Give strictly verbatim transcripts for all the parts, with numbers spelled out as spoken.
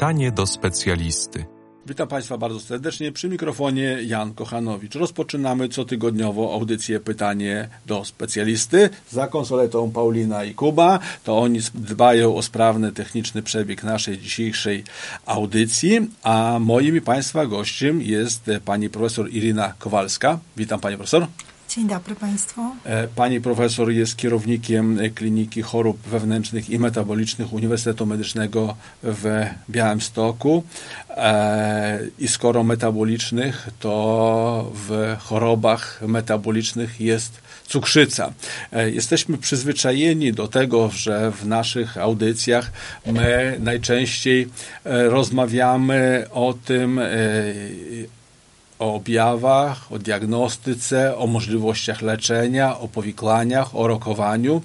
Pytanie do specjalisty. Witam Państwa bardzo serdecznie. Przy mikrofonie Jan Kochanowicz. Rozpoczynamy cotygodniowo audycję Pytanie do specjalisty. Za konsoletą Paulina i Kuba. To oni dbają o sprawny techniczny przebieg naszej dzisiejszej audycji. A moim i Państwa gościem jest pani profesor Irina Kowalska. Witam Pani Profesor. Dzień dobry Państwu. Pani profesor jest kierownikiem Kliniki Chorób Wewnętrznych i Metabolicznych Uniwersytetu Medycznego w Białymstoku. I skoro metabolicznych, to w chorobach metabolicznych jest cukrzyca. Jesteśmy przyzwyczajeni do tego, że w naszych audycjach my najczęściej rozmawiamy o tym, o objawach, o diagnostyce, o możliwościach leczenia, o powikłaniach, o rokowaniu,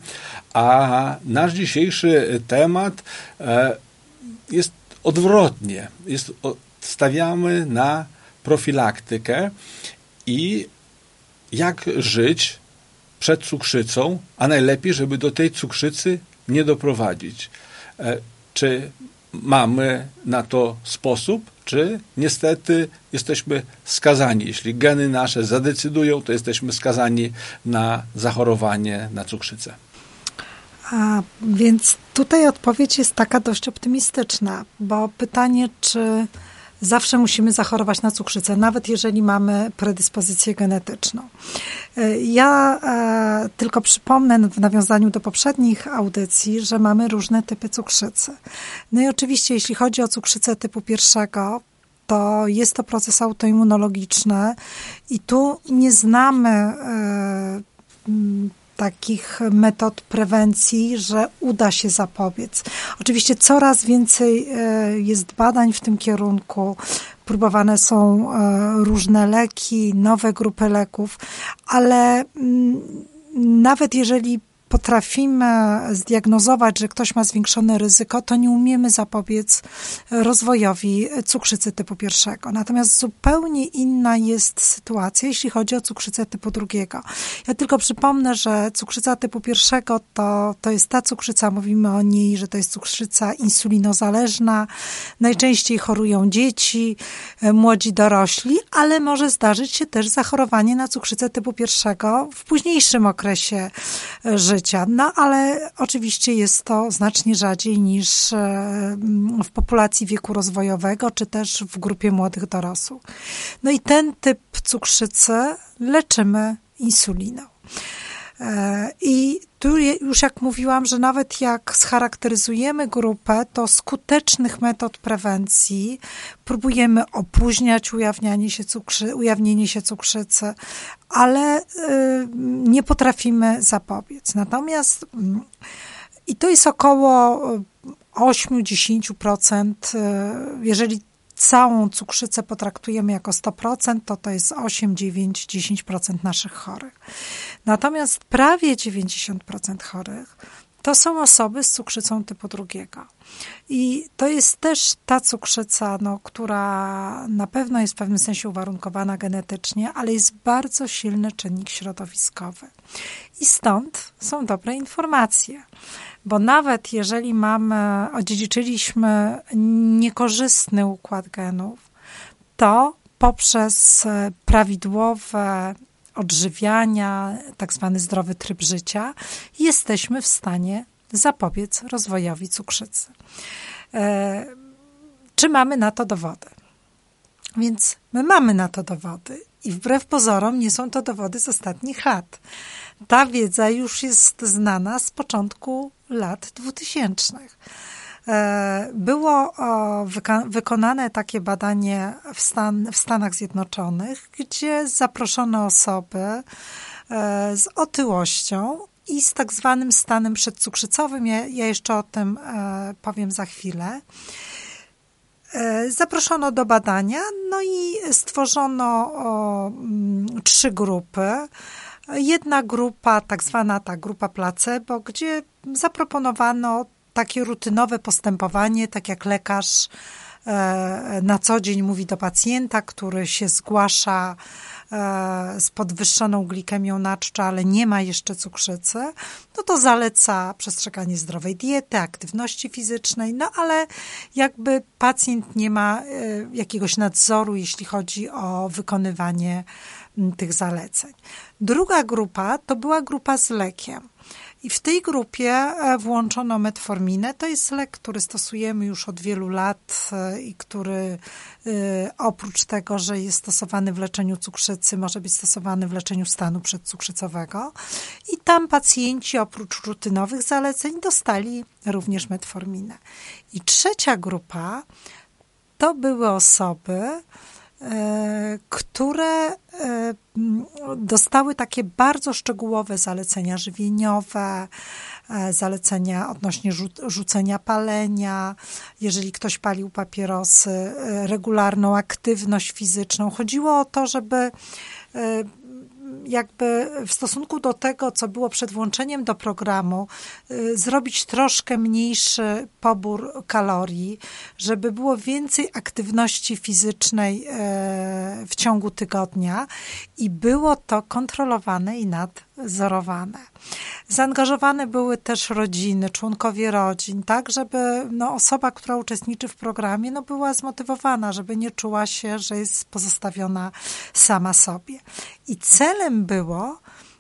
a nasz dzisiejszy temat jest odwrotnie. Jest, stawiamy na profilaktykę i jak żyć przed cukrzycą, a najlepiej, żeby do tej cukrzycy nie doprowadzić. Czy mamy na to sposób? Czy niestety jesteśmy skazani, jeśli geny nasze zadecydują, to jesteśmy skazani na zachorowanie na cukrzycę? A więc tutaj odpowiedź jest taka dość optymistyczna, bo pytanie, czy zawsze musimy zachorować na cukrzycę, nawet jeżeli mamy predyspozycję genetyczną. Ja e, tylko przypomnę w nawiązaniu do poprzednich audycji, że mamy różne typy cukrzycy. No i oczywiście, jeśli chodzi o cukrzycę typu pierwszego, to jest to proces autoimmunologiczny i tu nie znamy e, takich metod prewencji, że uda się zapobiec. Oczywiście coraz więcej jest badań w tym kierunku, próbowane są różne leki, nowe grupy leków, ale nawet jeżeli potrafimy zdiagnozować, że ktoś ma zwiększone ryzyko, to nie umiemy zapobiec rozwojowi cukrzycy typu pierwszego. Natomiast zupełnie inna jest sytuacja, jeśli chodzi o cukrzycę typu drugiego. Ja tylko przypomnę, że cukrzyca typu pierwszego to, to jest ta cukrzyca, mówimy o niej, że to jest cukrzyca insulinozależna. Najczęściej chorują dzieci, młodzi dorośli, ale może zdarzyć się też zachorowanie na cukrzycę typu pierwszego w późniejszym okresie życia. No ale oczywiście jest to znacznie rzadziej niż w populacji wieku rozwojowego, czy też w grupie młodych dorosłych. No i ten typ cukrzycy leczymy insuliną. I tu już jak mówiłam, że nawet jak scharakteryzujemy grupę, to skutecznych metod prewencji próbujemy opóźniać ujawnianie się cukrzy, ujawnienie się cukrzycy, ale y, nie potrafimy zapobiec. Natomiast i to jest około osiem do dziesięciu procent, jeżeli całą cukrzycę potraktujemy jako sto procent, to to jest osiem, dziewięć, dziesięć procent naszych chorych. Natomiast prawie dziewięćdziesiąt procent chorych to są osoby z cukrzycą typu drugiego. I to jest też ta cukrzyca, no, która na pewno jest w pewnym sensie uwarunkowana genetycznie, ale jest bardzo silny czynnik środowiskowy. I stąd są dobre informacje. Bo nawet jeżeli mamy, odziedziczyliśmy niekorzystny układ genów, to poprzez prawidłowe odżywiania, tak zwany zdrowy tryb życia, jesteśmy w stanie zapobiec rozwojowi cukrzycy. Czy mamy na to dowody? Więc my mamy na to dowody i wbrew pozorom nie są to dowody z ostatnich lat. Ta wiedza już jest znana z początku lat dwutysięcznych. Było wykonane takie badanie w, Stan, w Stanach Zjednoczonych, gdzie zaproszono osoby z otyłością i z tak zwanym stanem przedcukrzycowym. Ja, ja jeszcze o tym powiem za chwilę. Zaproszono do badania, no i stworzono o, m, trzy grupy. Jedna grupa, tak zwana ta grupa placebo, gdzie zaproponowano takie rutynowe postępowanie, tak jak lekarz na co dzień mówi do pacjenta, który się zgłasza z podwyższoną glikemią na czczo, ale nie ma jeszcze cukrzycy, no to zaleca przestrzeganie zdrowej diety, aktywności fizycznej, no ale jakby pacjent nie ma jakiegoś nadzoru, jeśli chodzi o wykonywanie tych zaleceń. Druga grupa to była grupa z lekiem. I w tej grupie włączono metforminę. To jest lek, który stosujemy już od wielu lat i który oprócz tego, że jest stosowany w leczeniu cukrzycy, może być stosowany w leczeniu stanu przedcukrzycowego. I tam pacjenci oprócz rutynowych zaleceń dostali również metforminę. I trzecia grupa to były osoby, które dostały takie bardzo szczegółowe zalecenia żywieniowe, zalecenia odnośnie rzucenia palenia, jeżeli ktoś palił papierosy, regularną aktywność fizyczną. Chodziło o to, żeby jakby w stosunku do tego, co było przed włączeniem do programu, zrobić troszkę mniejszy pobór kalorii, żeby było więcej aktywności fizycznej w ciągu tygodnia i było to kontrolowane i nadzorowane. Zaangażowane były też rodziny, członkowie rodzin, tak, żeby no, osoba, która uczestniczy w programie, no, była zmotywowana, żeby nie czuła się, że jest pozostawiona sama sobie. I celem było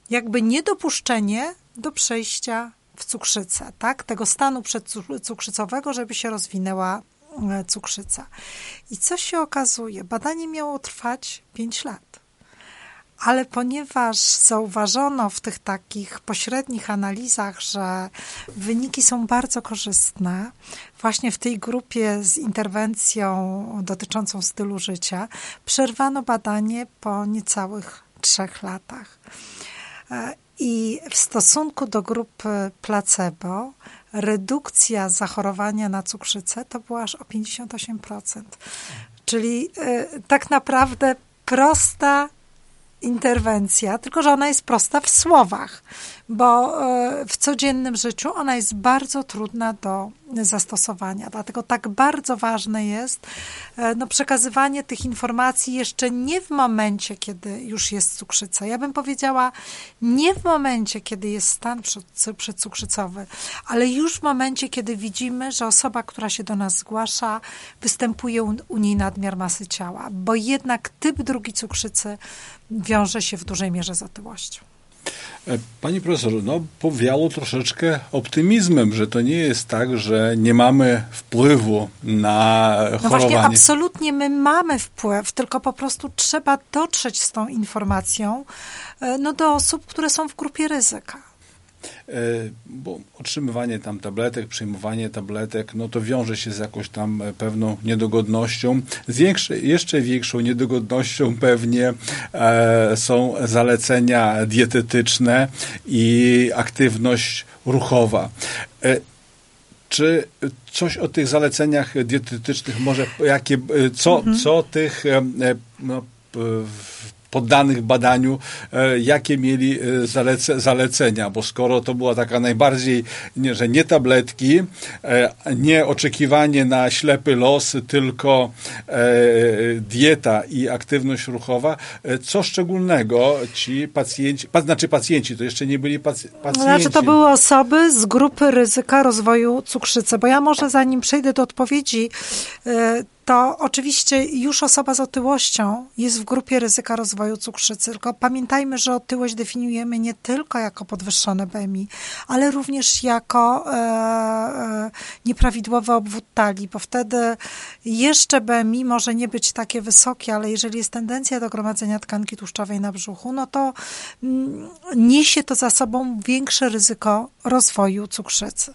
jakby niedopuszczenie do przejścia w cukrzycę, tak, tego stanu przedcukrzycowego, żeby się rozwinęła cukrzyca. I co się okazuje? Badanie miało trwać pięć lat. Ale ponieważ zauważono w tych takich pośrednich analizach, że wyniki są bardzo korzystne, właśnie w tej grupie z interwencją dotyczącą stylu życia, przerwano badanie po niecałych trzech latach. I w stosunku do grupy placebo redukcja zachorowania na cukrzycę to była aż o pięćdziesiąt osiem procent. Czyli y, tak naprawdę prosta interwencja, tylko że ona jest prosta w słowach, bo w codziennym życiu ona jest bardzo trudna do zastosowania. Dlatego tak bardzo ważne jest no, przekazywanie tych informacji jeszcze nie w momencie, kiedy już jest cukrzyca. Ja bym powiedziała, nie w momencie, kiedy jest stan przedcukrzycowy, ale już w momencie, kiedy widzimy, że osoba, która się do nas zgłasza, występuje u, u niej nadmiar masy ciała, bo jednak typ drugi cukrzycy wiąże się w dużej mierze z otyłością. Pani profesor, no powiało troszeczkę optymizmem, że to nie jest tak, że nie mamy wpływu na chorowanie. No właśnie, absolutnie my mamy wpływ, tylko po prostu trzeba dotrzeć z tą informacją no, do osób, które są w grupie ryzyka. Bo otrzymywanie tam tabletek, przyjmowanie tabletek, no to wiąże się z jakąś tam pewną niedogodnością. Z większej, jeszcze większą niedogodnością pewnie e, są zalecenia dietetyczne i aktywność ruchowa. E, Czy coś o tych zaleceniach dietetycznych może, jakie, co, mhm. co tych e, no, w, poddanych badaniu, jakie mieli zalece, zalecenia, bo skoro to była taka najbardziej, nie, że nie tabletki, nie oczekiwanie na ślepy los, tylko dieta i aktywność ruchowa, co szczególnego ci pacjenci, znaczy pacjenci, to jeszcze nie byli pac, pacjenci. Znaczy to były osoby z grupy ryzyka rozwoju cukrzycy, bo ja może zanim przejdę do odpowiedzi, to oczywiście już osoba z otyłością jest w grupie ryzyka rozwoju cukrzycy, tylko pamiętajmy, że otyłość definiujemy nie tylko jako podwyższone B M I, ale również jako e, nieprawidłowy obwód talii, bo wtedy jeszcze B M I może nie być takie wysokie, ale jeżeli jest tendencja do gromadzenia tkanki tłuszczowej na brzuchu, no to m, niesie to za sobą większe ryzyko rozwoju cukrzycy.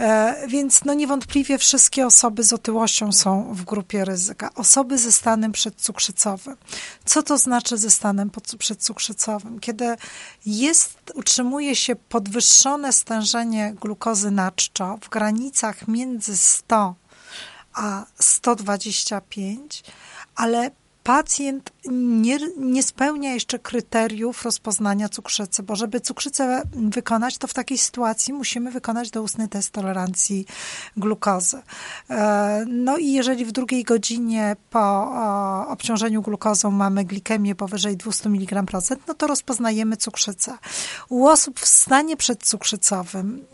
E, więc no niewątpliwie wszystkie osoby z otyłością są w grupie ryzyka. Osoby ze stanem przedcukrzycowym. Co to znaczy ze stanem przedcukrzycowym? Kiedy jest, utrzymuje się podwyższone stężenie glukozy na czczo w granicach między sto a sto dwadzieścia pięć, ale pacjent nie, nie spełnia jeszcze kryteriów rozpoznania cukrzycy, bo żeby cukrzycę wykonać, to w takiej sytuacji musimy wykonać doustny test tolerancji glukozy. No i jeżeli w drugiej godzinie po obciążeniu glukozą mamy glikemię powyżej dwieście miligramów na procent, no to rozpoznajemy cukrzycę. U osób w stanie przedcukrzycowym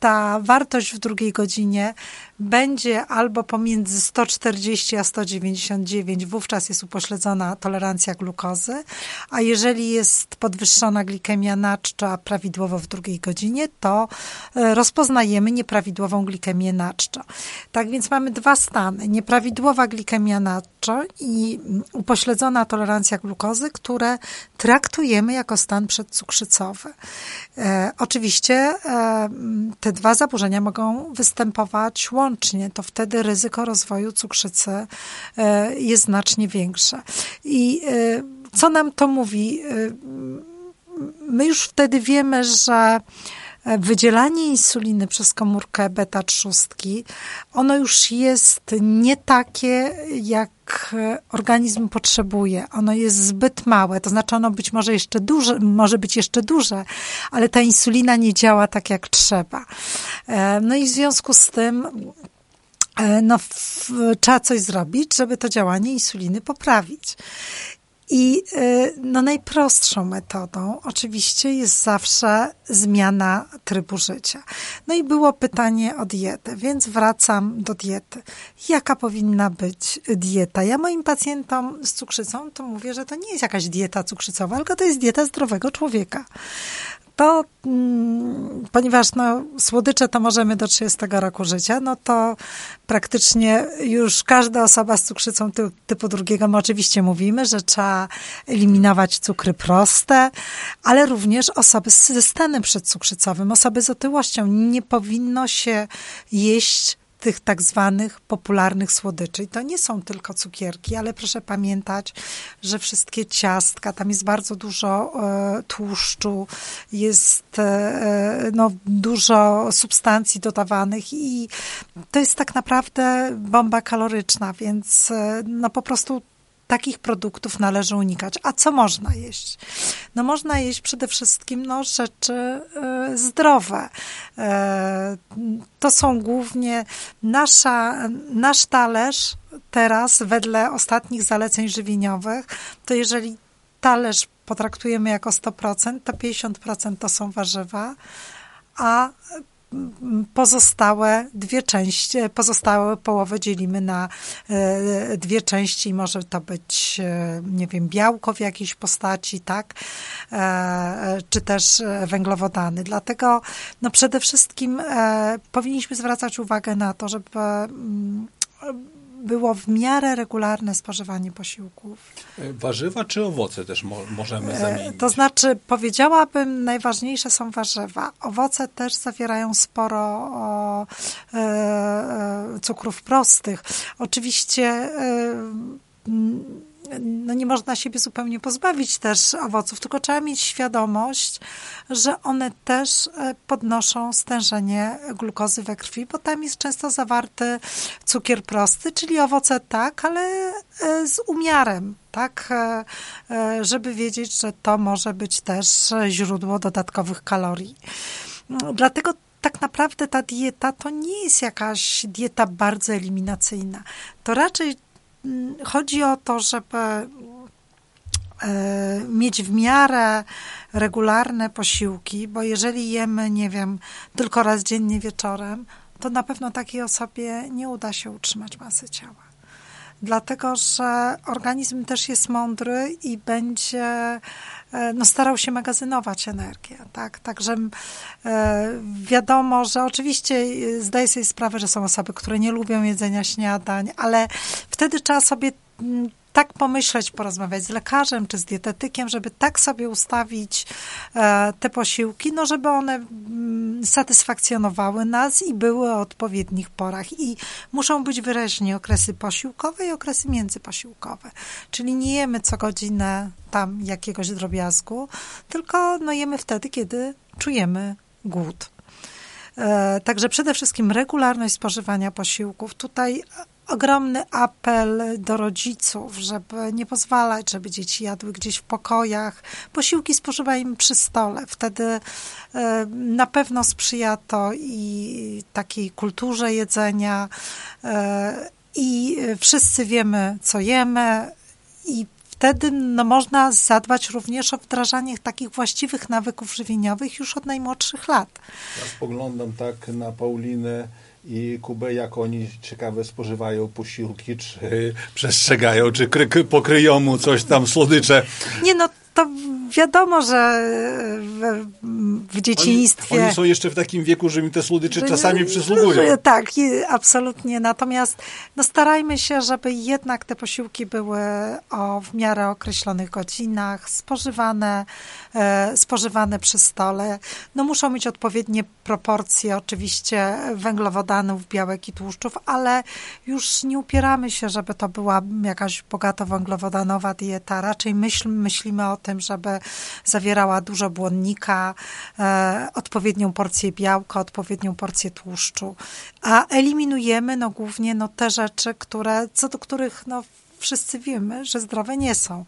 ta wartość w drugiej godzinie będzie albo pomiędzy sto czterdzieści a sto dziewięćdziesiąt dziewięć, wówczas jest upośledzona tolerancja glukozy, a jeżeli jest podwyższona glikemia naczcza prawidłowo w drugiej godzinie, to rozpoznajemy nieprawidłową glikemię naczcza. Tak więc mamy dwa stany, nieprawidłowa glikemia naczcza i upośledzona tolerancja glukozy, które traktujemy jako stan przedcukrzycowy. E, oczywiście e, te dwa zaburzenia mogą występować łącznie, to wtedy ryzyko rozwoju cukrzycy jest znacznie większe. I co nam to mówi? My już wtedy wiemy, że wydzielanie insuliny przez komórkę beta trzustki, ono już jest nie takie, jak organizm potrzebuje. Ono jest zbyt małe, to znaczy ono być może jeszcze duże, może być jeszcze duże, ale ta insulina nie działa tak, jak trzeba. No i w związku z tym no, trzeba coś zrobić, żeby to działanie insuliny poprawić. I no, najprostszą metodą oczywiście jest zawsze zmiana trybu życia. No i było pytanie o dietę, więc wracam do diety. Jaka powinna być dieta? Ja moim pacjentom z cukrzycą to mówię, że to nie jest jakaś dieta cukrzycowa, tylko to jest dieta zdrowego człowieka. To, ponieważ no, słodycze to możemy do trzydziestego roku życia, no to praktycznie już każda osoba z cukrzycą ty- typu drugiego, my oczywiście mówimy, że trzeba eliminować cukry proste, ale również osoby ze stanem przedcukrzycowym, osoby z otyłością. Nie powinno się jeść tych tak zwanych popularnych słodyczy. I to nie są tylko cukierki, ale proszę pamiętać, że wszystkie ciastka, tam jest bardzo dużo e, tłuszczu, jest e, no, dużo substancji dodawanych i to jest tak naprawdę bomba kaloryczna, więc e, no po prostu takich produktów należy unikać. A co można jeść? No można jeść przede wszystkim no, rzeczy y, zdrowe. Y, to są głównie nasza, nasz talerz teraz wedle ostatnich zaleceń żywieniowych, to jeżeli talerz potraktujemy jako sto procent, to pięćdziesiąt procent to są warzywa, a pozostałe dwie części, pozostałe połowę dzielimy na dwie części i może to być, nie wiem, białko w jakiejś postaci, tak, czy też węglowodany. Dlatego, no przede wszystkim powinniśmy zwracać uwagę na to, żeby było w miarę regularne spożywanie posiłków. Warzywa czy owoce też mo- możemy zamienić? To znaczy, powiedziałabym, najważniejsze są warzywa. Owoce też zawierają sporo o, e, cukrów prostych. Oczywiście e, no nie można siebie zupełnie pozbawić też owoców, tylko trzeba mieć świadomość, że one też podnoszą stężenie glukozy we krwi, bo tam jest często zawarty cukier prosty, czyli owoce tak, ale z umiarem, tak, żeby wiedzieć, że to może być też źródło dodatkowych kalorii. Dlatego tak naprawdę ta dieta to nie jest jakaś dieta bardzo eliminacyjna. To raczej chodzi o to, żeby mieć w miarę regularne posiłki, bo jeżeli jemy, nie wiem, tylko raz dziennie wieczorem, to na pewno takiej osobie nie uda się utrzymać masy ciała. Dlatego, że organizm też jest mądry i będzie no, starał się magazynować energię. Tak? Także wiadomo, że oczywiście zdaję sobie sprawę, że są osoby, które nie lubią jedzenia śniadań, ale wtedy trzeba sobie tak pomyśleć, porozmawiać z lekarzem czy z dietetykiem, żeby tak sobie ustawić te posiłki, no żeby one satysfakcjonowały nas i były o odpowiednich porach. I muszą być wyraźnie okresy posiłkowe i okresy międzyposiłkowe. Czyli nie jemy co godzinę tam jakiegoś drobiazgu, tylko no jemy wtedy, kiedy czujemy głód. Także przede wszystkim regularność spożywania posiłków. Tutaj ogromny apel do rodziców, żeby nie pozwalać, żeby dzieci jadły gdzieś w pokojach. Posiłki spożywajmy przy stole. Wtedy na pewno sprzyja to i takiej kulturze jedzenia i wszyscy wiemy, co jemy i wtedy no, można zadbać również o wdrażanie takich właściwych nawyków żywieniowych już od najmłodszych lat. Ja spoglądam tak na Paulinę i Kubę, jak oni ciekawe spożywają posiłki, czy przestrzegają, czy kry- pokryją mu coś tam, słodycze. Nie no, to wiadomo, że w, w dzieciństwie... Oni, oni są jeszcze w takim wieku, że mi te słodycze czasami przysługują. Tak, absolutnie. Natomiast no, starajmy się, żeby jednak te posiłki były o w miarę określonych godzinach, spożywane, e, spożywane przy stole. No, muszą mieć odpowiednie proporcje oczywiście węglowodanów, białek i tłuszczów, ale już nie upieramy się, żeby to była jakaś bogato węglowodanowa dieta. Raczej myśl, myślimy o tym, żeby zawierała dużo błonnika, e, odpowiednią porcję białka, odpowiednią porcję tłuszczu. A eliminujemy no, głównie no, te rzeczy, które, co do których no, wszyscy wiemy, że zdrowe nie są.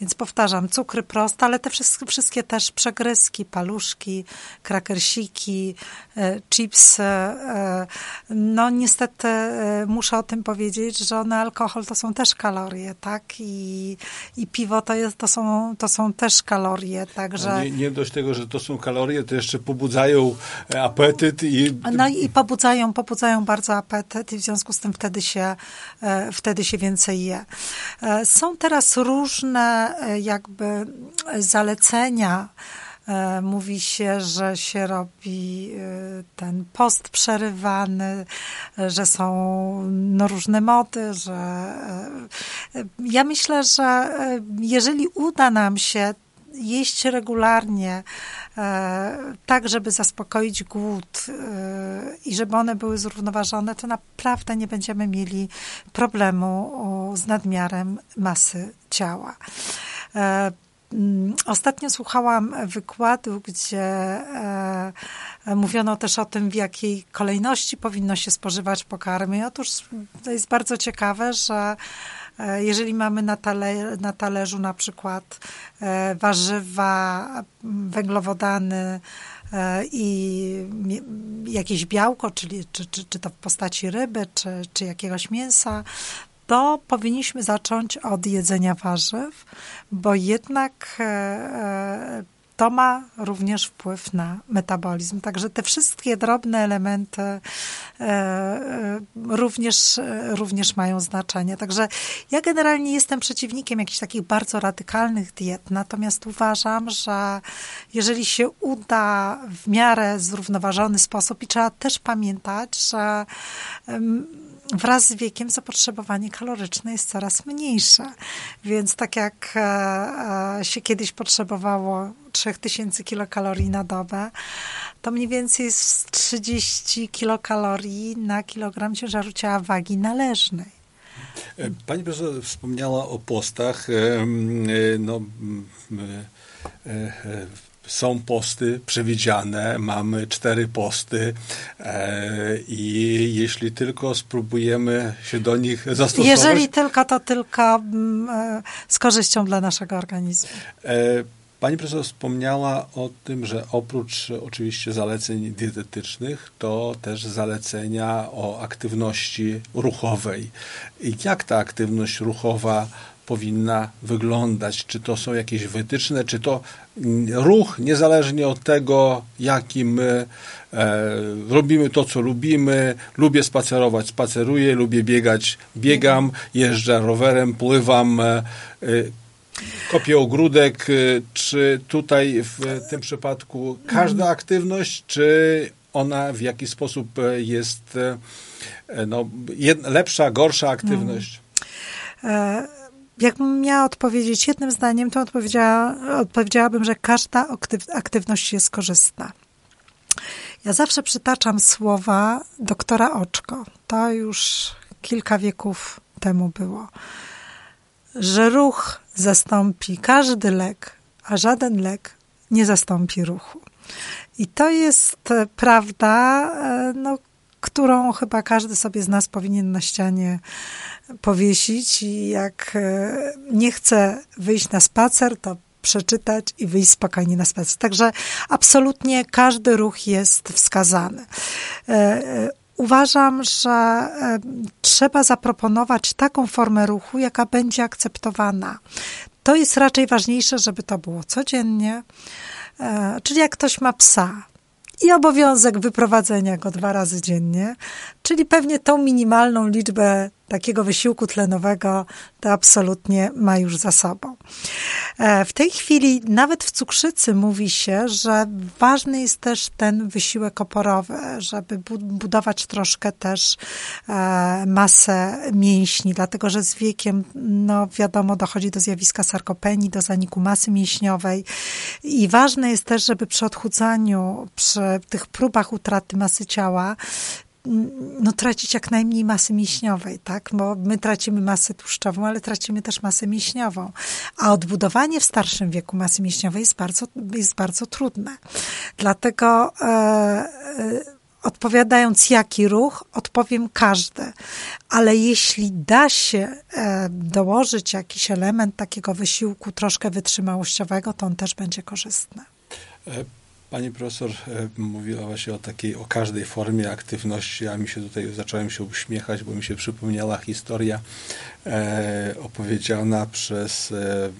Więc powtarzam, cukry proste, ale te wszystkie, wszystkie też przegryzki, paluszki, krakersiki, e, chipsy. E, no niestety e, muszę o tym powiedzieć, że no, alkohol to są też kalorie, tak? I, i piwo to, jest, to, są, to są też kalorie, także... Nie, nie dość tego, że to są kalorie, to jeszcze pobudzają apetyt i... No i pobudzają, pobudzają bardzo apetyt i w związku z tym wtedy się, e, wtedy się więcej je. Są teraz różne jakby zalecenia. Mówi się, że się robi ten post przerywany, że są no, różne mody, że ja myślę, że jeżeli uda nam się jeść regularnie, e, tak, żeby zaspokoić głód e, i żeby one były zrównoważone, to naprawdę nie będziemy mieli problemu o, z nadmiarem masy ciała. E, Ostatnio słuchałam wykładu, gdzie e, mówiono też o tym, w jakiej kolejności powinno się spożywać pokarmy. Otóż to jest bardzo ciekawe, że e, jeżeli mamy na, tale, na talerzu na przykład e, warzywa, węglowodany e, i jakieś białko, czyli czy, czy, czy to w postaci ryby, czy, czy jakiegoś mięsa, to powinniśmy zacząć od jedzenia warzyw, bo jednak to ma również wpływ na metabolizm. Także te wszystkie drobne elementy również, również mają znaczenie. Także ja generalnie jestem przeciwnikiem jakichś takich bardzo radykalnych diet, natomiast uważam, że jeżeli się uda w miarę zrównoważony sposób i trzeba też pamiętać, że wraz z wiekiem zapotrzebowanie kaloryczne jest coraz mniejsze, więc tak jak się kiedyś potrzebowało trzy tysiące kilokalorii na dobę, to mniej więcej jest trzydzieści kilokalorii na kilogram ciężaru ciała wagi należnej. Pani profesor wspomniała o postach. No, są posty przewidziane, mamy cztery posty e, i jeśli tylko spróbujemy się do nich zastosować... Jeżeli tylko, to tylko m, z korzyścią dla naszego organizmu. E, Pani profesor wspomniała o tym, że oprócz oczywiście zaleceń dietetycznych, to też zalecenia o aktywności ruchowej. I jak ta aktywność ruchowa powinna wyglądać? Czy to są jakieś wytyczne, czy to ruch, niezależnie od tego, jaki my e, robimy to, co lubimy. Lubię spacerować, spaceruję, lubię biegać, biegam, jeżdżę rowerem, pływam, e, kopię ogródek. Czy tutaj w tym przypadku każda aktywność, czy ona w jakiś sposób jest e, no, jed, lepsza, gorsza aktywność? Hmm. E- Jakbym miała odpowiedzieć jednym zdaniem, to odpowiedziała, odpowiedziałabym, że każda aktywność jest korzystna. Ja zawsze przytaczam słowa doktora Oczko. To już kilka wieków temu było. Że ruch zastąpi każdy lek, a żaden lek nie zastąpi ruchu. I to jest prawda, no, którą chyba każdy sobie z nas powinien na ścianie powiesić i jak nie chce wyjść na spacer, to przeczytać i wyjść spokojnie na spacer. Także absolutnie każdy ruch jest wskazany. Uważam, że trzeba zaproponować taką formę ruchu, jaka będzie akceptowana. To jest raczej ważniejsze, żeby to było codziennie. Czyli jak ktoś ma psa i obowiązek wyprowadzenia go dwa razy dziennie, czyli pewnie tą minimalną liczbę takiego wysiłku tlenowego to absolutnie ma już za sobą. W tej chwili nawet w cukrzycy mówi się, że ważny jest też ten wysiłek oporowy, żeby budować troszkę też masę mięśni, dlatego że z wiekiem, no wiadomo, dochodzi do zjawiska sarkopenii, do zaniku masy mięśniowej i ważne jest też, żeby przy odchudzaniu, przy tych próbach utraty masy ciała no tracić jak najmniej masy mięśniowej, tak? Bo my tracimy masę tłuszczową, ale tracimy też masę mięśniową. A odbudowanie w starszym wieku masy mięśniowej jest bardzo, jest bardzo trudne. Dlatego e, e, odpowiadając jaki ruch, odpowiem każdy. Ale jeśli da się e, dołożyć jakiś element takiego wysiłku troszkę wytrzymałościowego, to on też będzie korzystny. E- Pani profesor mówiła właśnie o takiej, o każdej formie aktywności, a mi się tutaj zacząłem się uśmiechać, bo mi się przypomniała historia e, opowiedziana przez e,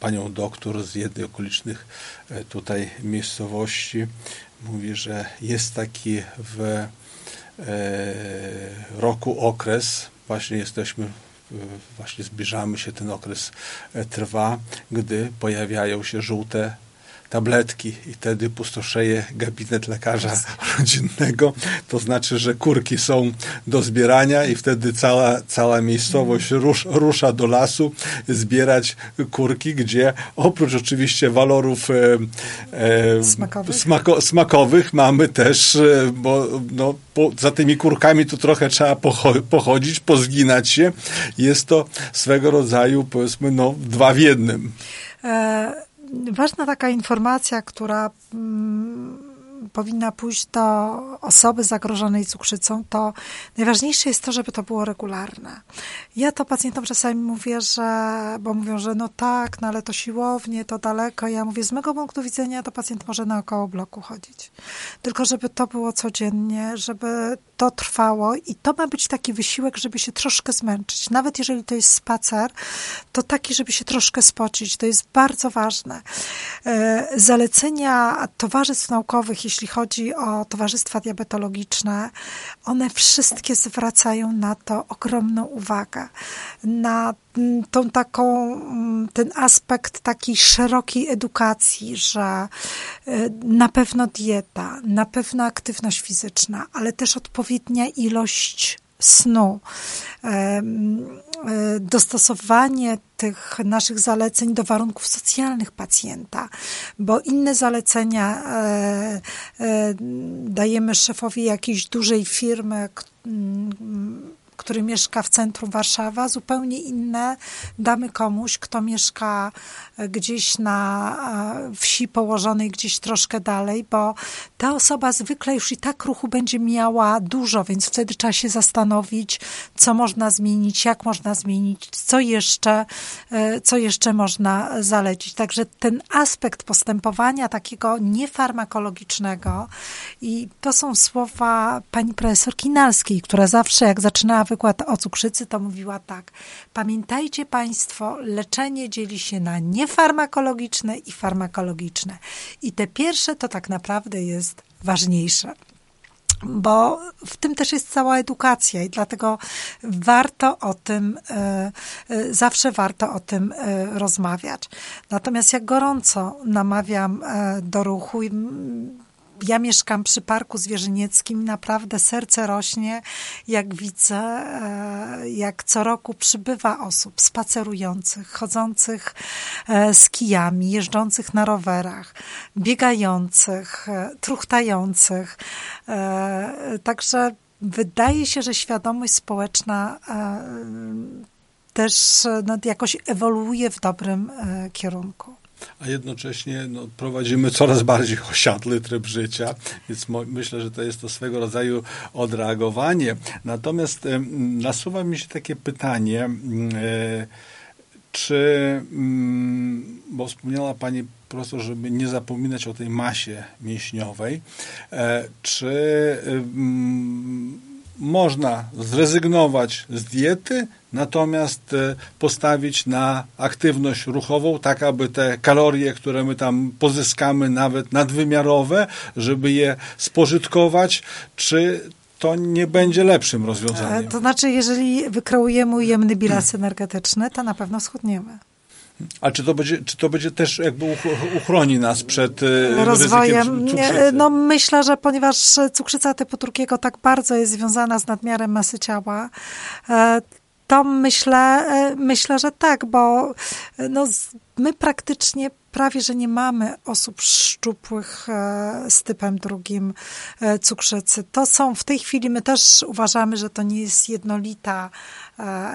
panią doktor z jednej okolicznych e, tutaj miejscowości. Mówi, że jest taki w e, roku okres, właśnie jesteśmy właśnie zbliżamy się, ten okres e, trwa, gdy pojawiają się żółte tabletki i wtedy pustoszeje gabinet lekarza rodzinnego. To znaczy, że kurki są do zbierania i wtedy cała, cała miejscowość rusz, rusza do lasu zbierać kurki, gdzie oprócz oczywiście walorów e, e, smakowych. Smako, smakowych mamy też, e, bo no, po, za tymi kurkami to trochę trzeba pocho- pochodzić, pozginać się. Jest to swego rodzaju, powiedzmy, no, dwa w jednym. E- Ważna taka informacja, która mm, powinna pójść do osoby zagrożonej cukrzycą, to najważniejsze jest to, żeby to było regularne. Ja to pacjentom czasami mówię, że, bo mówią, że no tak, no ale to siłownie, to daleko. Ja mówię, z mego punktu widzenia to pacjent może naokoło bloku chodzić. Tylko żeby to było codziennie, żeby to trwało i to ma być taki wysiłek, żeby się troszkę zmęczyć. Nawet jeżeli to jest spacer, to taki, żeby się troszkę spocić. To jest bardzo ważne. Zalecenia towarzystw naukowych, jeśli chodzi o towarzystwa diabetologiczne, one wszystkie zwracają na to ogromną uwagę. Na tą taką, ten aspekt takiej szerokiej edukacji, że na pewno dieta, na pewno aktywność fizyczna, ale też odpowiednia ilość snu, dostosowanie tych naszych zaleceń do warunków socjalnych pacjenta, bo inne zalecenia dajemy szefowi jakiejś dużej firmy, który mieszka w centrum Warszawy, zupełnie inne damy komuś, kto mieszka gdzieś na wsi położonej, gdzieś troszkę dalej, bo ta osoba zwykle już i tak ruchu będzie miała dużo, więc wtedy trzeba się zastanowić, co można zmienić, jak można zmienić, co jeszcze, co jeszcze można zalecić. Także ten aspekt postępowania takiego niefarmakologicznego i to są słowa pani profesor Kinalskiej, która zawsze, jak zaczynała wykład o cukrzycy, to mówiła tak. Pamiętajcie państwo, leczenie dzieli się na niefarmakologiczne i farmakologiczne. I te pierwsze to tak naprawdę jest ważniejsze. Bo w tym też jest cała edukacja i dlatego warto o tym, zawsze warto o tym rozmawiać. Natomiast ja gorąco namawiam do ruchu. Ja mieszkam przy Parku Zwierzynieckim, naprawdę serce rośnie, jak widzę, jak co roku przybywa osób spacerujących, chodzących z kijami, jeżdżących na rowerach, biegających, truchtających. Także wydaje się, że świadomość społeczna też jakoś ewoluuje w dobrym kierunku. a jednocześnie no, prowadzimy coraz bardziej osiadły tryb życia, więc myślę, że to jest to swego rodzaju odreagowanie. Natomiast y, nasuwa mi się takie pytanie, y, czy, y, bo wspomniała Pani profesor, żeby nie zapominać o tej masie mięśniowej, y, czy y, y, można zrezygnować z diety, natomiast postawić na aktywność ruchową, tak aby te kalorie, które my tam pozyskamy, nawet nadwymiarowe, żeby je spożytkować, czy to nie będzie lepszym rozwiązaniem? To znaczy, jeżeli wykreujemy ujemny bilans energetyczny, to na pewno schudniemy. A czy to będzie, czy to będzie też jakby uchroni nas przed rozwojem cukrzycy? No myślę, że ponieważ cukrzyca typu drugiego tak bardzo jest związana z nadmiarem masy ciała, to myślę, myślę, że tak, bo no, my praktycznie prawie, że nie mamy osób szczupłych z typem drugim cukrzycy. To są w tej chwili, my też uważamy, że to nie jest jednolita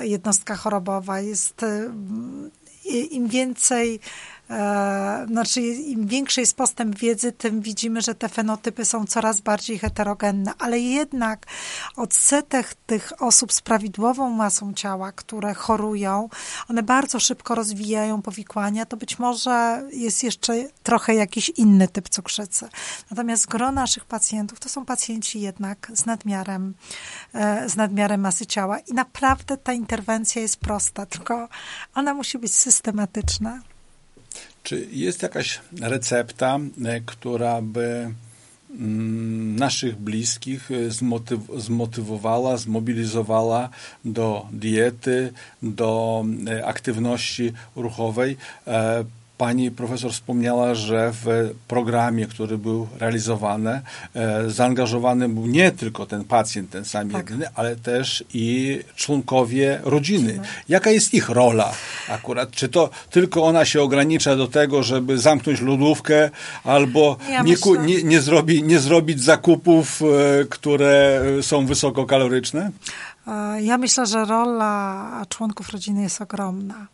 jednostka chorobowa, jest im więcej, e, znaczy im większy jest postęp wiedzy, tym widzimy, że te fenotypy są coraz bardziej heterogenne, ale jednak odsetek tych osób z prawidłową masą ciała, które chorują, one bardzo szybko rozwijają powikłania, to być może jest jeszcze trochę jakiś inny typ cukrzycy. Natomiast gro naszych pacjentów to są pacjenci jednak z nadmiarem, e, z nadmiarem masy ciała i naprawdę ta interwencja jest prosta, tylko ona musi być systematyczna. systematyczna. Czy jest jakaś recepta, która by naszych bliskich zmotyw- zmotywowała, zmobilizowała do diety, do aktywności ruchowej? Pani profesor wspomniała, że w programie, który był realizowany, zaangażowany był nie tylko ten pacjent, ten sam tak. jedyny, ale też i członkowie rodziny. Jaka jest ich rola akurat? Czy to tylko ona się ogranicza do tego, żeby zamknąć lodówkę albo ja nie, ku, nie, nie, zrobi, nie zrobić zakupów, które są wysokokaloryczne? Ja myślę, że rola członków rodziny jest ogromna.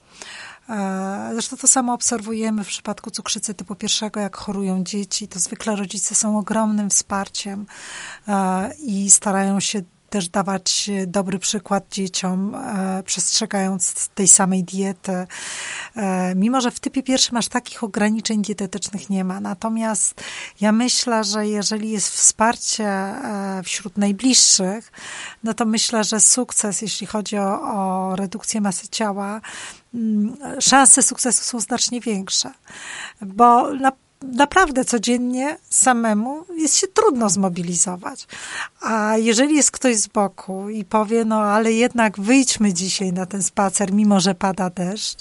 Zresztą to samo obserwujemy w przypadku cukrzycy typu pierwszego, jak chorują dzieci. To zwykle rodzice są ogromnym wsparciem i starają się też dawać dobry przykład dzieciom, przestrzegając tej samej diety. Mimo, że w typie pierwszym aż takich ograniczeń dietetycznych nie ma. Natomiast ja myślę, że jeżeli jest wsparcie wśród najbliższych, no to myślę, że sukces, jeśli chodzi o, o redukcję masy ciała, szanse sukcesu są znacznie większe, bo na Naprawdę codziennie samemu jest się trudno zmobilizować. A jeżeli jest ktoś z boku i powie, no ale jednak wyjdźmy dzisiaj na ten spacer, mimo że pada deszcz,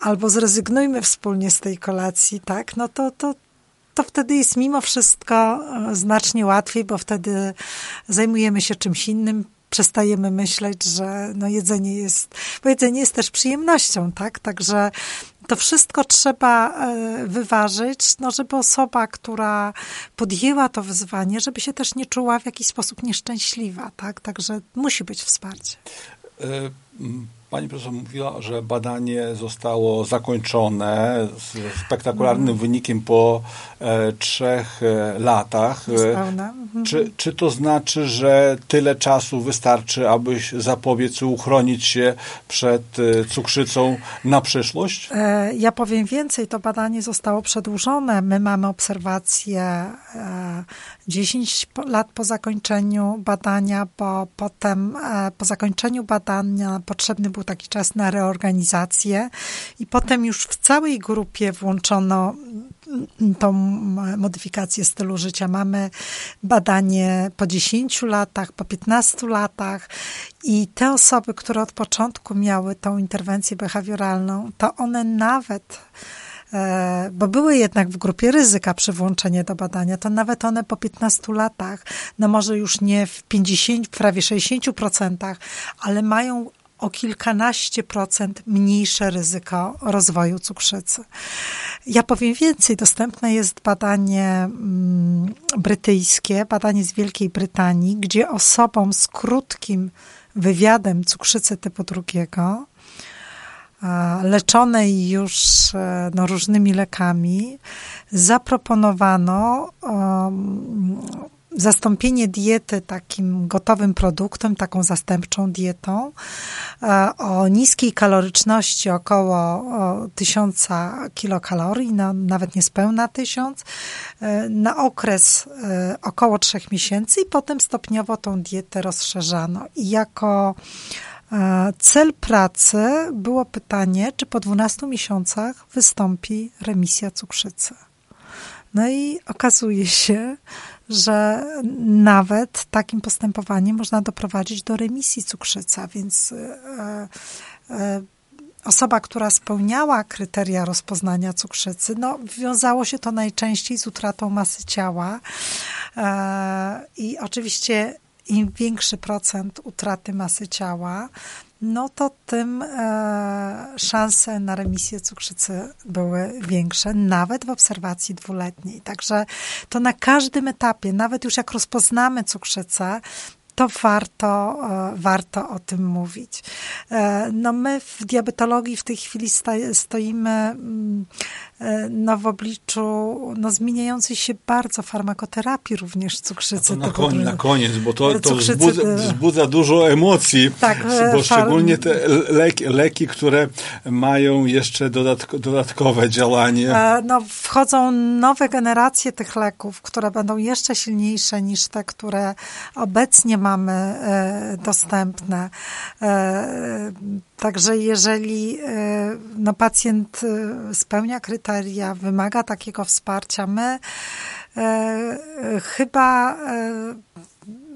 albo zrezygnujmy wspólnie z tej kolacji, tak, no to, to, to wtedy jest mimo wszystko znacznie łatwiej, bo wtedy zajmujemy się czymś innym, przestajemy myśleć, że no jedzenie jest, bo jedzenie jest też przyjemnością, tak, także to wszystko trzeba wyważyć, no żeby osoba, która podjęła to wyzwanie, żeby się też nie czuła w jakiś sposób nieszczęśliwa, tak? Także musi być wsparcie. Pani profesor mówiła, że badanie zostało zakończone z spektakularnym mhm. wynikiem po e, trzech latach. Mhm. Czy, czy to znaczy, że tyle czasu wystarczy, aby zapobiec, uchronić się przed cukrzycą na przyszłość? E, ja powiem więcej, to badanie zostało przedłużone. My mamy obserwacje e, dziesięć lat po zakończeniu badania, bo potem e, po zakończeniu badania potrzebny był Był taki czas na reorganizację i potem już w całej grupie włączono tą modyfikację stylu życia. Mamy badanie po dziesięciu latach, po piętnastu latach i te osoby, które od początku miały tą interwencję behawioralną, to one nawet, bo były jednak w grupie ryzyka przy włączeniu do badania, to nawet one po piętnastu latach, no może już nie w pięćdziesięciu, prawie sześćdziesięciu procentach, ale mają o kilkanaście procent mniejsze ryzyko rozwoju cukrzycy. Ja powiem więcej, dostępne jest badanie brytyjskie, badanie z Wielkiej Brytanii, gdzie osobom z krótkim wywiadem cukrzycy typu drugiego leczonej już no, różnymi lekami, zaproponowano um, zastąpienie diety takim gotowym produktem, taką zastępczą dietą o niskiej kaloryczności, około tysiąc kilokalorii, no, nawet niespełna tysiąc, na okres około trzech miesięcy i potem stopniowo tą dietę rozszerzano. I jako cel pracy było pytanie, czy po dwunastu miesiącach wystąpi remisja cukrzycy. No i okazuje się, że nawet takim postępowaniem można doprowadzić do remisji cukrzycy, więc e, e, osoba, która spełniała kryteria rozpoznania cukrzycy, no, wiązało się to najczęściej z utratą masy ciała e, i oczywiście im większy procent utraty masy ciała, no to tym e, szanse na remisję cukrzycy były większe, nawet w obserwacji dwuletniej. Także to na każdym etapie, nawet już jak rozpoznamy cukrzycę, to warto, e, warto o tym mówić. E, no my w diabetologii w tej chwili sta, stoimy mm, no w obliczu no, zmieniającej się bardzo farmakoterapii również cukrzycy. Na, koń, na koniec, bo to, to wzbudza, wzbudza dużo emocji, tak, bo szczególnie te leki, leki, które mają jeszcze dodatko, dodatkowe działanie. No, wchodzą nowe generacje tych leków, które będą jeszcze silniejsze niż te, które obecnie mamy dostępne. Także jeżeli no, pacjent spełnia kryteria, wymaga takiego wsparcia, my e, chyba e,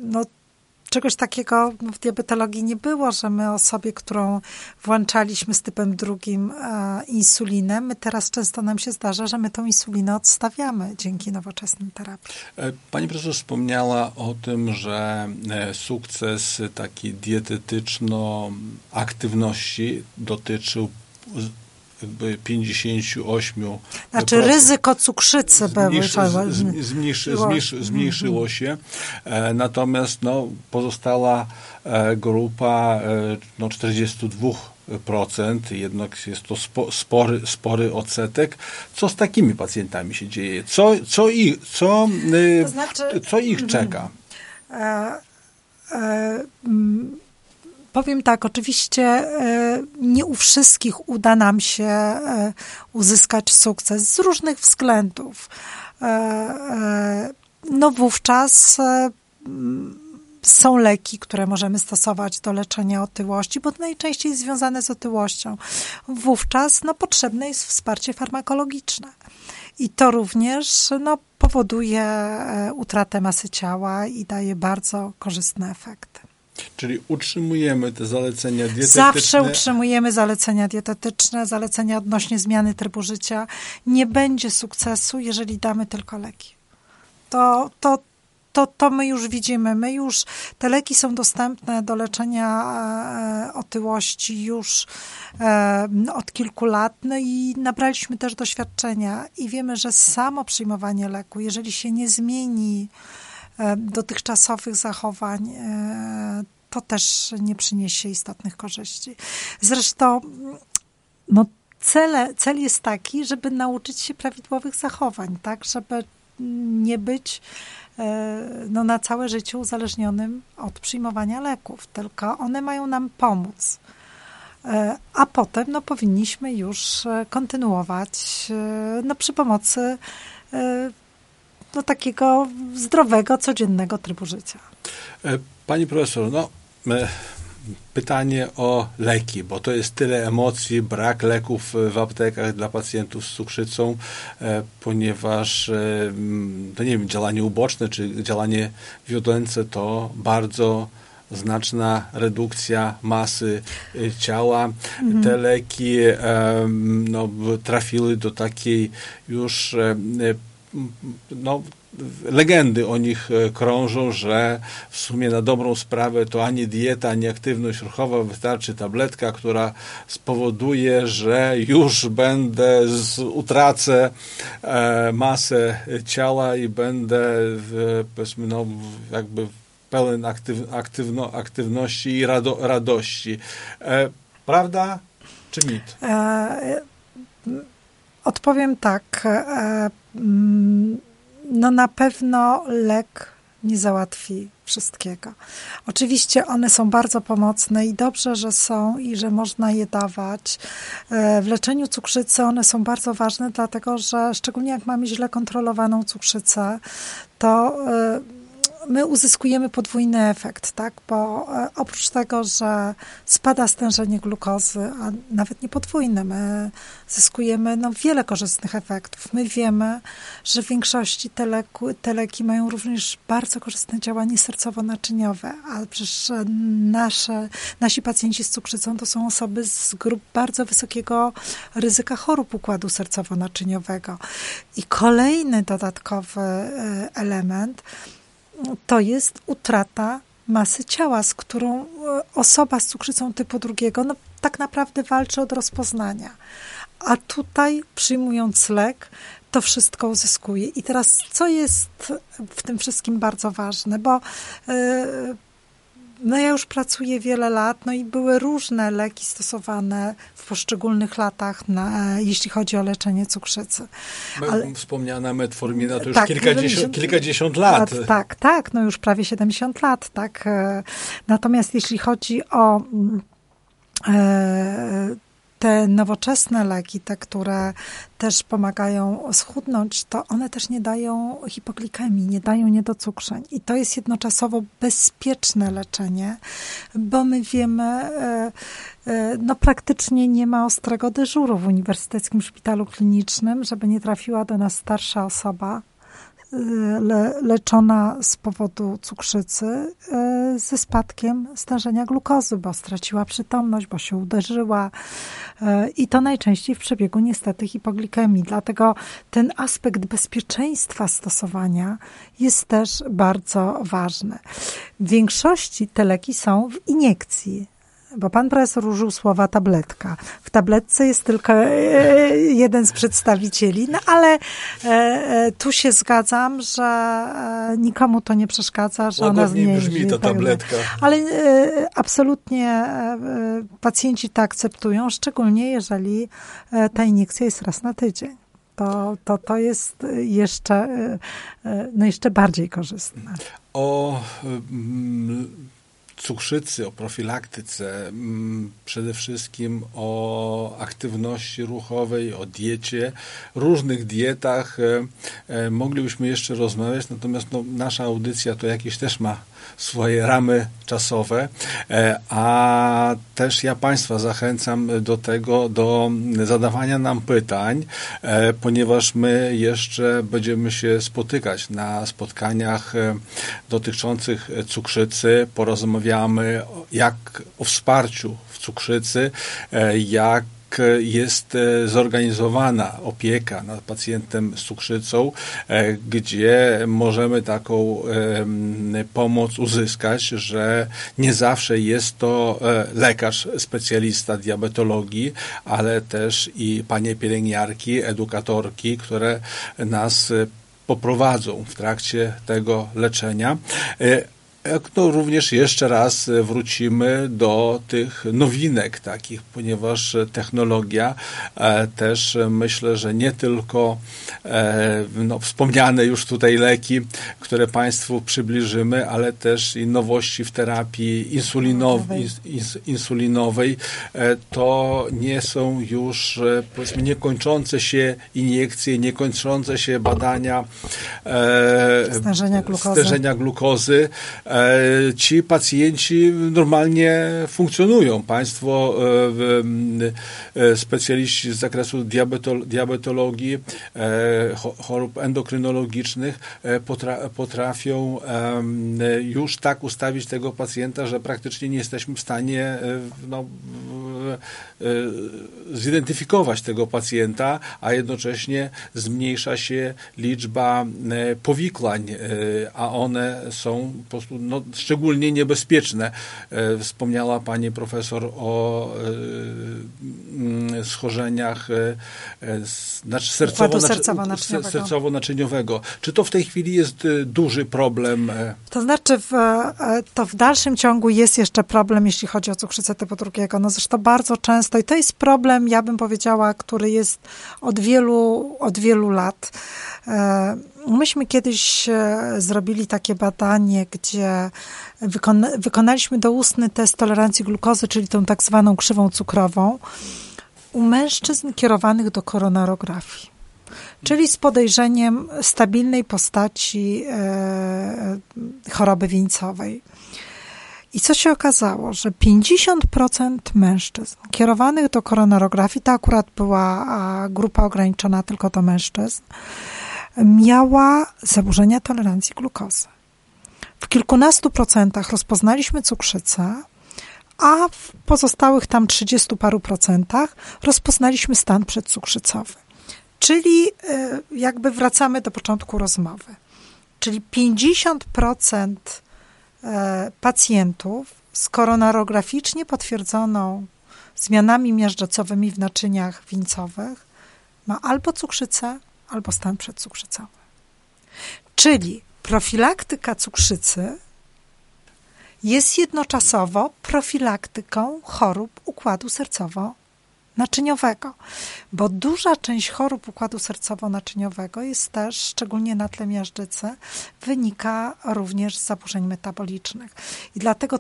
no, czegoś takiego w diabetologii nie było, że my osobie, którą włączaliśmy z typem drugim e, insulinę, my teraz często nam się zdarza, że my tą insulinę odstawiamy dzięki nowoczesnym terapii. Pani profesor wspomniała o tym, że sukces takiej dietetyczno-aktywności dotyczył pięćdziesiąt osiem procent. Znaczy ryzyko cukrzycy zmniejszy, były. Z, zmniejszy, zmniejszy, zmniejszyło się, e, natomiast no, pozostała e, grupa e, no, czterdzieści dwa procent, jednak jest to spo, spory, spory odsetek. Co z takimi pacjentami się dzieje? Co, co, ich, co, e, to znaczy, co ich czeka? E, e, m. Powiem tak, oczywiście nie u wszystkich uda nam się uzyskać sukces z różnych względów. No wówczas są leki, które możemy stosować do leczenia otyłości, bo najczęściej związane z otyłością. Wówczas no, potrzebne jest wsparcie farmakologiczne. I to również no, powoduje utratę masy ciała i daje bardzo korzystne efekty. Czyli utrzymujemy te zalecenia dietetyczne. Zawsze utrzymujemy zalecenia dietetyczne, zalecenia odnośnie zmiany trybu życia. Nie będzie sukcesu, jeżeli damy tylko leki. To, to, to, to my już widzimy. My już, te leki są dostępne do leczenia e, otyłości już e, od kilku lat. No i nabraliśmy też doświadczenia i wiemy, że samo przyjmowanie leku, jeżeli się nie zmieni dotychczasowych zachowań, to też nie przyniesie istotnych korzyści. Zresztą no, cele, cel jest taki, żeby nauczyć się prawidłowych zachowań, tak, żeby nie być no, na całe życie uzależnionym od przyjmowania leków, tylko one mają nam pomóc. A potem no, powinniśmy już kontynuować no, przy pomocy do takiego zdrowego, codziennego trybu życia. Pani profesor, no pytanie o leki, bo to jest tyle emocji, brak leków w aptekach dla pacjentów z cukrzycą, ponieważ to nie wiem, działanie uboczne czy działanie wiodące to bardzo znaczna redukcja masy ciała. Mhm. Te leki no, trafiły do takiej już no, legendy o nich krążą, że w sumie na dobrą sprawę to ani dieta, ani aktywność ruchowa, wystarczy tabletka, która spowoduje, że już będę, z, utracę e, masę ciała i będę w, powiedzmy, no, jakby pełen aktyw, aktywno, aktywności i rado, radości. E, prawda? czy mit? E, odpowiem tak. E, no na pewno lek nie załatwi wszystkiego. Oczywiście one są bardzo pomocne i dobrze, że są i że można je dawać. W leczeniu cukrzycy one są bardzo ważne, dlatego że szczególnie jak mamy źle kontrolowaną cukrzycę, to my uzyskujemy podwójny efekt, tak? Bo oprócz tego, że spada stężenie glukozy, a nawet nie podwójne, my zyskujemy no, wiele korzystnych efektów. My wiemy, że w większości te, leku, te leki mają również bardzo korzystne działanie sercowo-naczyniowe, ale przecież nasze, nasi pacjenci z cukrzycą to są osoby z grup bardzo wysokiego ryzyka chorób układu sercowo-naczyniowego. I kolejny dodatkowy element to jest utrata masy ciała, z którą osoba z cukrzycą typu drugiego no, tak naprawdę walczy od rozpoznania. A tutaj przyjmując lek, to wszystko uzyskuje. I teraz co jest w tym wszystkim bardzo ważne, bo yy, no ja już pracuję wiele lat, no i były różne leki stosowane w poszczególnych latach, na, jeśli chodzi o leczenie cukrzycy. Ale, wspomniana metformina to już tak, kilkadziesiąt, kilkadziesiąt lat. lat. Tak, tak, no już prawie siedemdziesiąt lat, tak. Natomiast jeśli chodzi o te nowoczesne leki, te, które też pomagają schudnąć, to one też nie dają hipoglikemii, nie dają niedocukrzeń. I to jest jednoczasowo bezpieczne leczenie, bo my wiemy, no praktycznie nie ma ostrego dyżuru w Uniwersyteckim Szpitalu Klinicznym, żeby nie trafiła do nas starsza osoba le- leczona z powodu cukrzycy ze spadkiem stężenia glukozy, bo straciła przytomność, bo się uderzyła. I to najczęściej w przebiegu niestety hipoglikemii. Dlatego ten aspekt bezpieczeństwa stosowania jest też bardzo ważny. W większości te leki są w iniekcji, bo pan profesor użył słowa tabletka. W tabletce jest tylko jeden z przedstawicieli, no ale tu się zgadzam, że nikomu to nie przeszkadza, że ona zmieni. Brzmi ta tabletka. Ale absolutnie pacjenci to akceptują, szczególnie jeżeli ta iniekcja jest raz na tydzień. To, to, to jest jeszcze, no jeszcze bardziej korzystne. O... Mm, cukrzycy, o profilaktyce, przede wszystkim o aktywności ruchowej, o diecie, różnych dietach moglibyśmy jeszcze rozmawiać, natomiast no, nasza audycja to jakieś też ma swoje ramy czasowe, a też ja Państwa zachęcam do tego, do zadawania nam pytań, ponieważ my jeszcze będziemy się spotykać na spotkaniach dotyczących cukrzycy, porozmawiamy jak o wsparciu w cukrzycy, jak jest zorganizowana opieka nad pacjentem z cukrzycą, gdzie możemy taką pomoc uzyskać, że nie zawsze jest to lekarz, specjalista diabetologii, ale też i panie pielęgniarki, edukatorki, które nas poprowadzą w trakcie tego leczenia. No, również jeszcze raz wrócimy do tych nowinek takich, ponieważ technologia też myślę, że nie tylko no, wspomniane już tutaj leki, które Państwu przybliżymy, ale też i nowości w terapii insulinowej, insulinowej to nie są już powiedzmy niekończące się iniekcje, niekończące się badania stężenia glukozy. Stężenia glukozy. Ci pacjenci normalnie funkcjonują. Państwo specjaliści z zakresu diabetologii, chorób endokrynologicznych potrafią już tak ustawić tego pacjenta, że praktycznie nie jesteśmy w stanie no, zidentyfikować tego pacjenta, a jednocześnie zmniejsza się liczba powikłań, a one są po prostu no, szczególnie niebezpieczne. Wspomniała pani profesor o schorzeniach znaczy sercowo-naczyniowego. sercowo-naczyniowego. Czy to w tej chwili jest duży problem? To znaczy w, to w dalszym ciągu jest jeszcze problem, jeśli chodzi o cukrzycę typu drugiego. No zresztą bardzo bardzo często i to jest problem, ja bym powiedziała, który jest od wielu, od wielu lat. Myśmy kiedyś zrobili takie badanie, gdzie wykona, wykonaliśmy doustny test tolerancji glukozy, czyli tą tak zwaną krzywą cukrową, u mężczyzn kierowanych do koronarografii, czyli z podejrzeniem stabilnej postaci e, choroby wieńcowej. I co się okazało, że pięćdziesiąt procent mężczyzn kierowanych do koronarografii, to akurat była grupa ograniczona tylko do mężczyzn, miała zaburzenia tolerancji glukozy. W kilkunastu procentach rozpoznaliśmy cukrzycę, a w pozostałych tam trzydziestu paru procentach rozpoznaliśmy stan przedcukrzycowy. Czyli jakby wracamy do początku rozmowy. Czyli pięćdziesiąt procent pacjentów z koronarograficznie potwierdzoną zmianami miażdżocowymi w naczyniach wieńcowych ma albo cukrzycę, albo stan przedcukrzycowy. Czyli profilaktyka cukrzycy jest jednoczasowo profilaktyką chorób układu sercowo-naczyniowego, bo duża część chorób układu sercowo-naczyniowego jest też, szczególnie na tle miażdżycy, wynika również z zaburzeń metabolicznych. I dlatego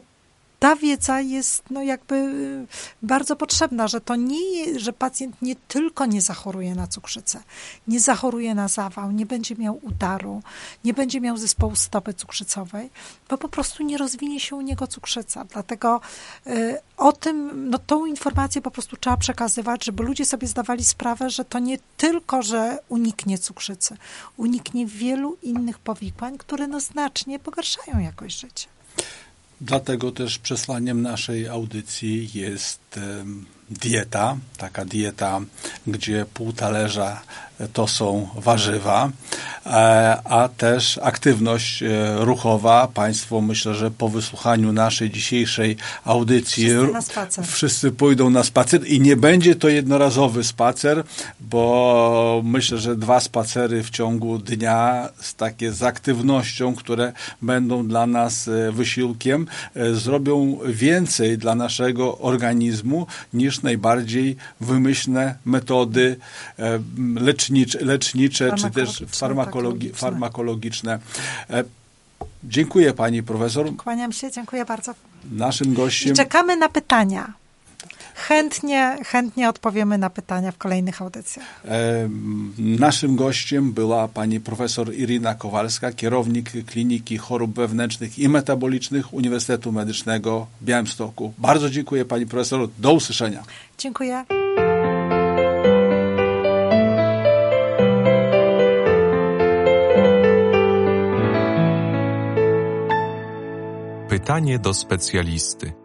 ta wiedza jest no jakby bardzo potrzebna, że to nie, że pacjent nie tylko nie zachoruje na cukrzycę, nie zachoruje na zawał, nie będzie miał udaru, nie będzie miał zespołu stopy cukrzycowej, bo po prostu nie rozwinie się u niego cukrzyca. Dlatego y, o tym, no tą informację po prostu trzeba przekazywać, żeby ludzie sobie zdawali sprawę, że to nie tylko, że uniknie cukrzycy, uniknie wielu innych powikłań, które no znacznie pogarszają jakość życia. Dlatego też przesłaniem naszej audycji jest dieta, taka dieta, gdzie pół talerza to są warzywa, a też aktywność ruchowa. Państwo, myślę, że po wysłuchaniu naszej dzisiejszej audycji wszyscy, wszyscy pójdą na spacer i nie będzie to jednorazowy spacer, bo myślę, że dwa spacery w ciągu dnia z, takie, z aktywnością, które będą dla nas wysiłkiem, zrobią więcej dla naszego organizmu niż najbardziej wymyślne metody lecznicze, lecznicze czy też farmakologi- farmakologiczne. Dziękuję pani profesor. Kłaniam się, dziękuję bardzo. Naszym gościem. I czekamy na pytania. Chętnie, chętnie odpowiemy na pytania w kolejnych audycjach. Naszym gościem była pani profesor Irina Kowalska, kierownik Kliniki Chorób Wewnętrznych i Metabolicznych Uniwersytetu Medycznego w Białymstoku. Bardzo dziękuję pani profesor. Do usłyszenia. Dziękuję. Pytanie do specjalisty.